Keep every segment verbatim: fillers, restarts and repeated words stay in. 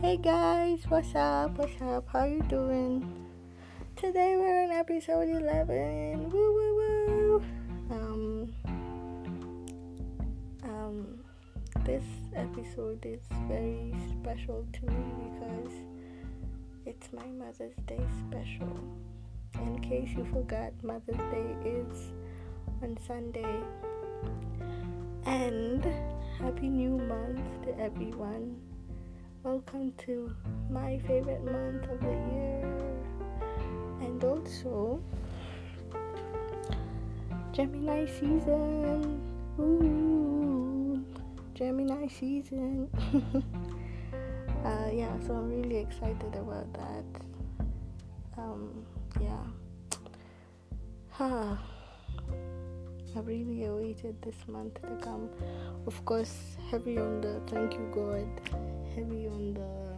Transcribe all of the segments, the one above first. Hey guys, what's up? What's up? How you doing? Today we're on episode eleven. Woo woo woo. Um, um, this episode is very special to me because it's my Mother's Day special. In case you forgot, Mother's Day is on Sunday. And happy new month to everyone. Welcome to my favorite month of the year. And also Gemini season. Ooh, Gemini season. uh, yeah, so I'm really excited about that. Um, yeah. Huh. I really awaited this month to come. Of course, heavy on the thank you God, heavy on the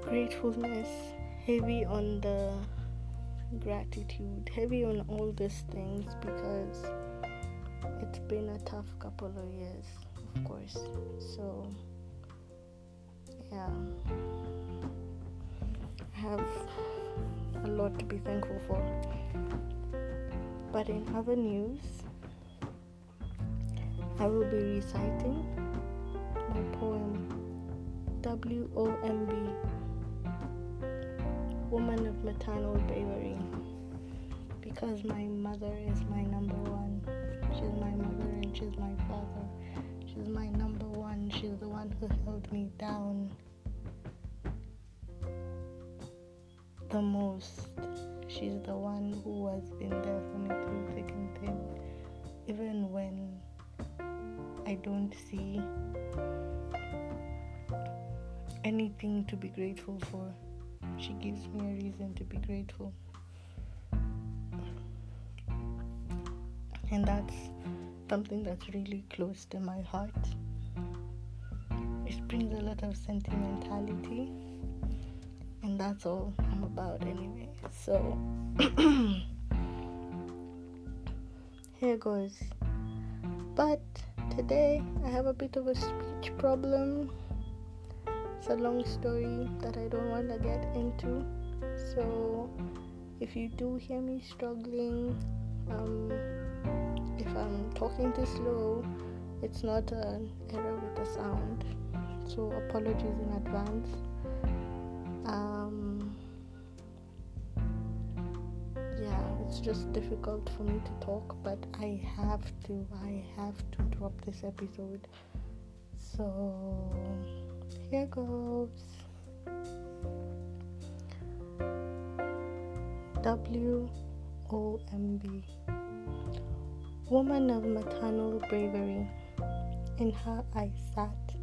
gratefulness, heavy on the gratitude, heavy on all these things because it's been a tough couple of years, of course. So, yeah, I have a lot to be thankful for. But in other news, I will be reciting my poem, W O M B, Woman of Maternal Bravery, because my mother is my number one. She's my mother and she's my father. She's my number one. She's the one who held me down the most. She's the one who was in there for me through thick and thin, even when I don't see anything to be grateful for. She gives me a reason to be grateful, and that's something that's really close to my heart. It brings a lot of sentimentality, and that's all I'm about anyway. So, here goes. But today I have a bit of a speech problem. It's a long story that I don't want to get into. So, if you do hear me struggling, um, if I'm talking too slow, it's not an error with the sound. So, apologies in advance. Um, yeah, it's just difficult for me to talk, but I have to, I have to drop this episode. So, here goes. W O M B, Woman of Maternal Bravery. In her I sat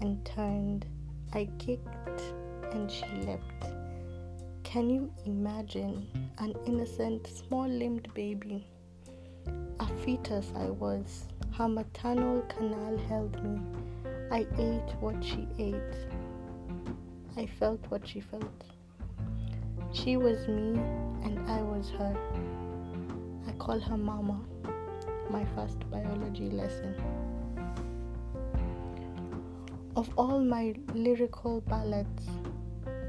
and turned, I kicked, and she leapt. Can you imagine an innocent, small-limbed baby? A fetus I was. Her maternal canal held me. I ate what she ate. I felt what she felt. She was me, and I was her. I call her Mama. My first biology lesson. Of all my lyrical ballads,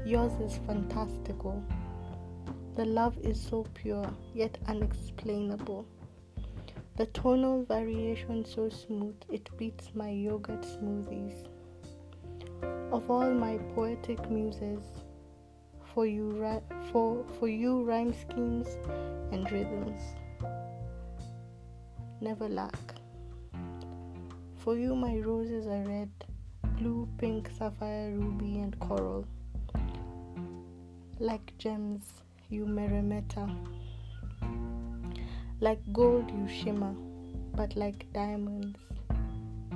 yours is fantastical. The love is so pure, yet unexplainable. The tonal variation so smooth, it beats my yogurt smoothies. Of all my poetic muses, for you, ri- for, for you rhyme schemes and rhythms never lack. For you my roses are red, blue, pink, sapphire, ruby, and coral. Like gems, you meremeter. Like gold, you shimmer. But like diamonds,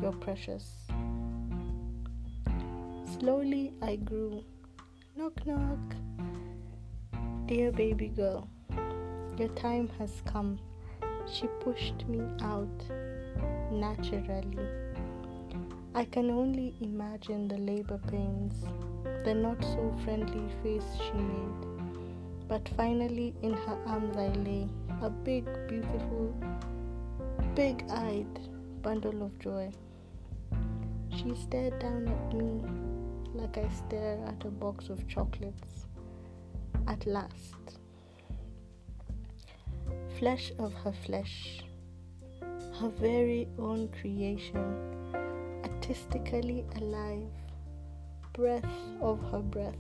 you're precious. Slowly I grew. Knock, knock. Dear baby girl, your time has come. She pushed me out naturally. I can only imagine the labor pains, the not-so-friendly face she made. But finally in her arms I lay, a big, beautiful, big-eyed bundle of joy. She stared down at me like I stare at a box of chocolates. At last. Flesh of her flesh, her very own creation, artistically alive, breath of her breath.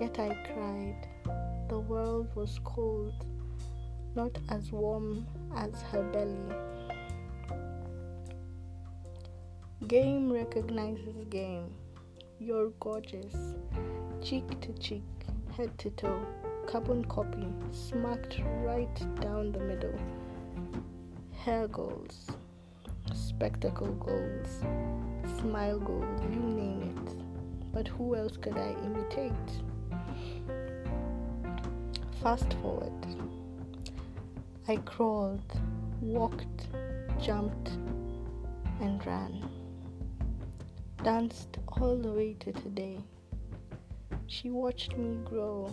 Yet I cried. The world was cold, not as warm as her belly. Game recognizes game. You're gorgeous. Cheek to cheek, head to toe, carbon copy, smacked right down the middle. Hair goals, spectacle goals, smile goals, you name it. But who else could I imitate? Fast forward. I crawled, walked, jumped, and ran. Danced all the way to today. She watched me grow,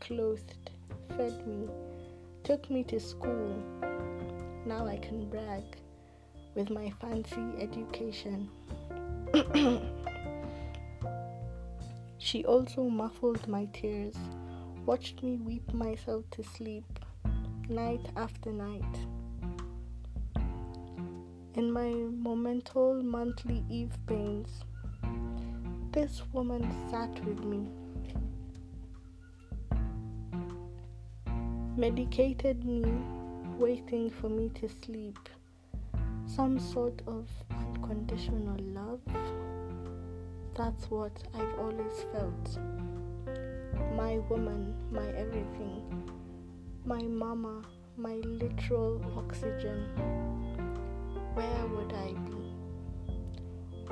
clothed, fed me, took me to school. Now I can brag with my fancy education. She also muffled my tears, watched me weep myself to sleep, night after night. In my momental monthly eve pains, this woman sat with me, medicated me, waiting for me to sleep. Some sort of unconditional love. That's what I've always felt. My woman, my everything, my mama, my literal oxygen. Where would I be?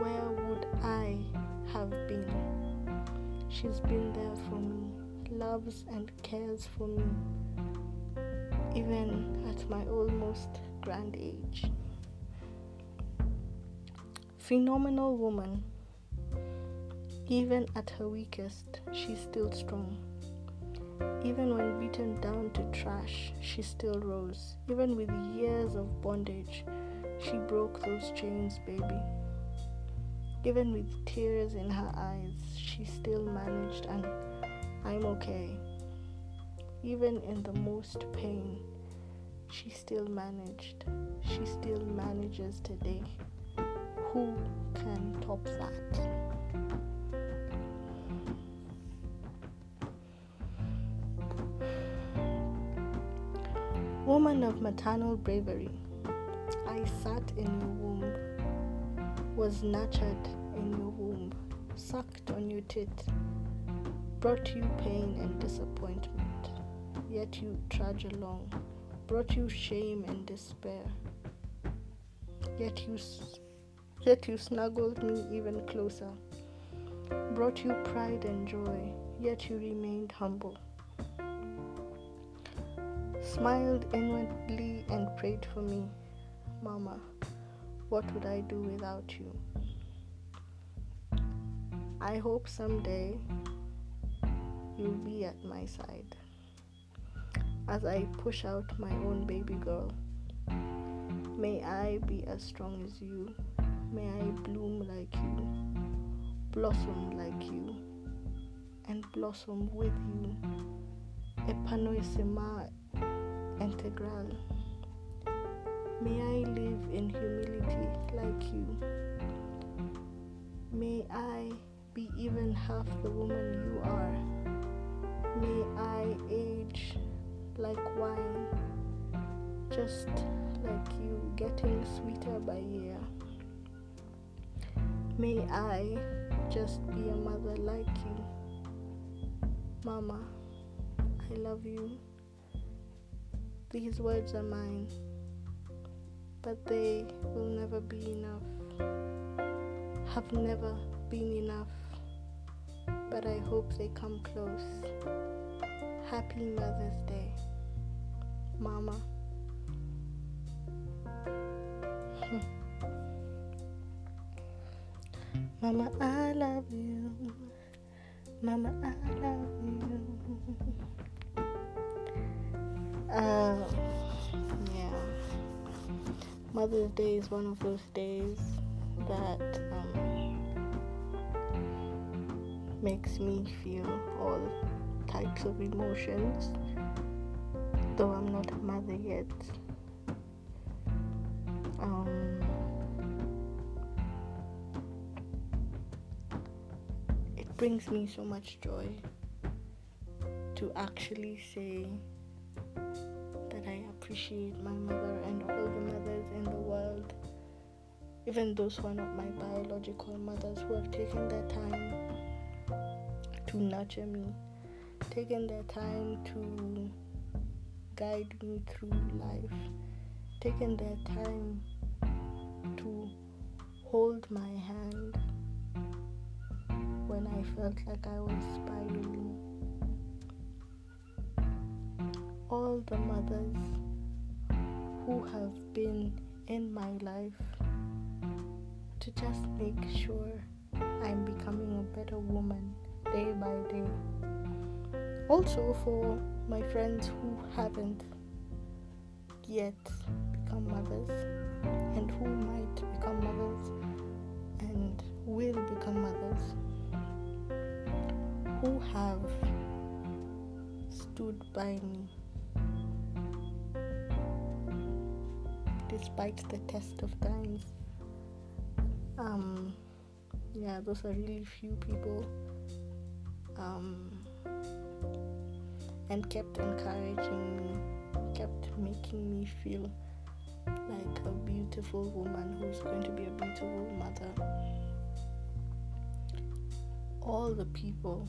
Where would I have been? She's been there for me, loves and cares for me, even at my almost grand age. Phenomenal woman. Even at her weakest, she's still strong. Even when beaten down to trash, she still rose. Even with years of bondage, she broke those chains, baby. Even with tears in her eyes, she still managed, and I'm okay. Even in the most pain, she still managed. She still manages today. Who can top that? Woman of maternal bravery, I sat in your womb, was nurtured in your womb, sucked on your tit, brought you pain and disappointment. Yet you trudge along, brought you shame and despair. Yet you, yet you snuggled me even closer, brought you pride and joy. Yet you remained humble, smiled inwardly and prayed for me. Mama, what would I do without you? I hope someday you'll be at my side as I push out my own baby girl. May I be as strong as you. May I bloom like you, blossom like you, and blossom with you. Epanoisema integral. May I live in humility like you. May I be even half the woman you are. May I age like wine, just like you, getting sweeter by year. May I just be a mother like you. Mama, I love you. These words are mine, but they will never be enough, have never been enough, but I hope they come close. Happy Mother's Day, Mama. Mama, I love you. Mama, I love you. Uh, yeah. Mother's Day is one of those days that um, makes me feel all types of emotions, though I'm not a mother yet. Um, it brings me so much joy to actually say that I appreciate my mother and all the mothers in the world, even those who are not my biological mothers, who have taken their time to nurture me, taken their time to guide me through life, taken their time to hold my hand when I felt like I was spiraling. All the mothers who have been in my life to just make sure I'm becoming a better woman day by day. Also for my friends who haven't yet become mothers and who might become mothers and will become mothers, who have stood by me despite the test of times. Um, yeah, those are really few people. Um, and kept encouraging me, kept making me feel like a beautiful woman who's going to be a beautiful mother. All the people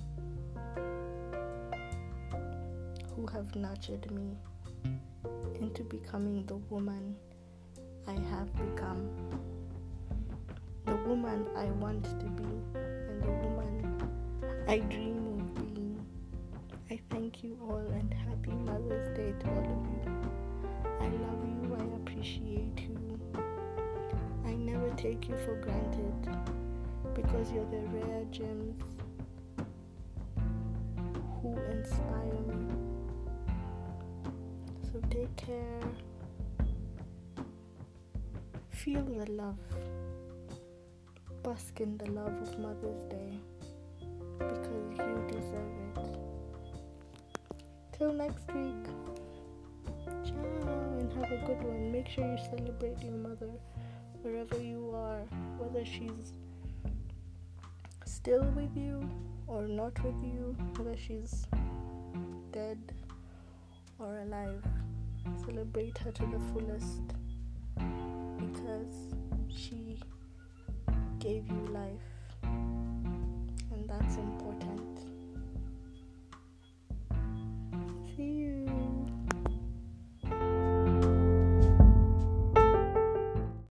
who have nurtured me into becoming the woman I have become, the woman I want to be, and the woman I dream of being. I thank you all, and happy Mother's Day to all of you. I love you, I appreciate you. I never take you for granted, because you're the rare gems who inspire me. So take care. Feel the love. Bask in the love of Mother's Day, because you deserve it. Till next week. Ciao, and have a good one. Make sure you celebrate your mother wherever you are, whether she's still with you or not with you, whether she's dead or alive. Celebrate her to the fullest, because she gave you life, and that's important.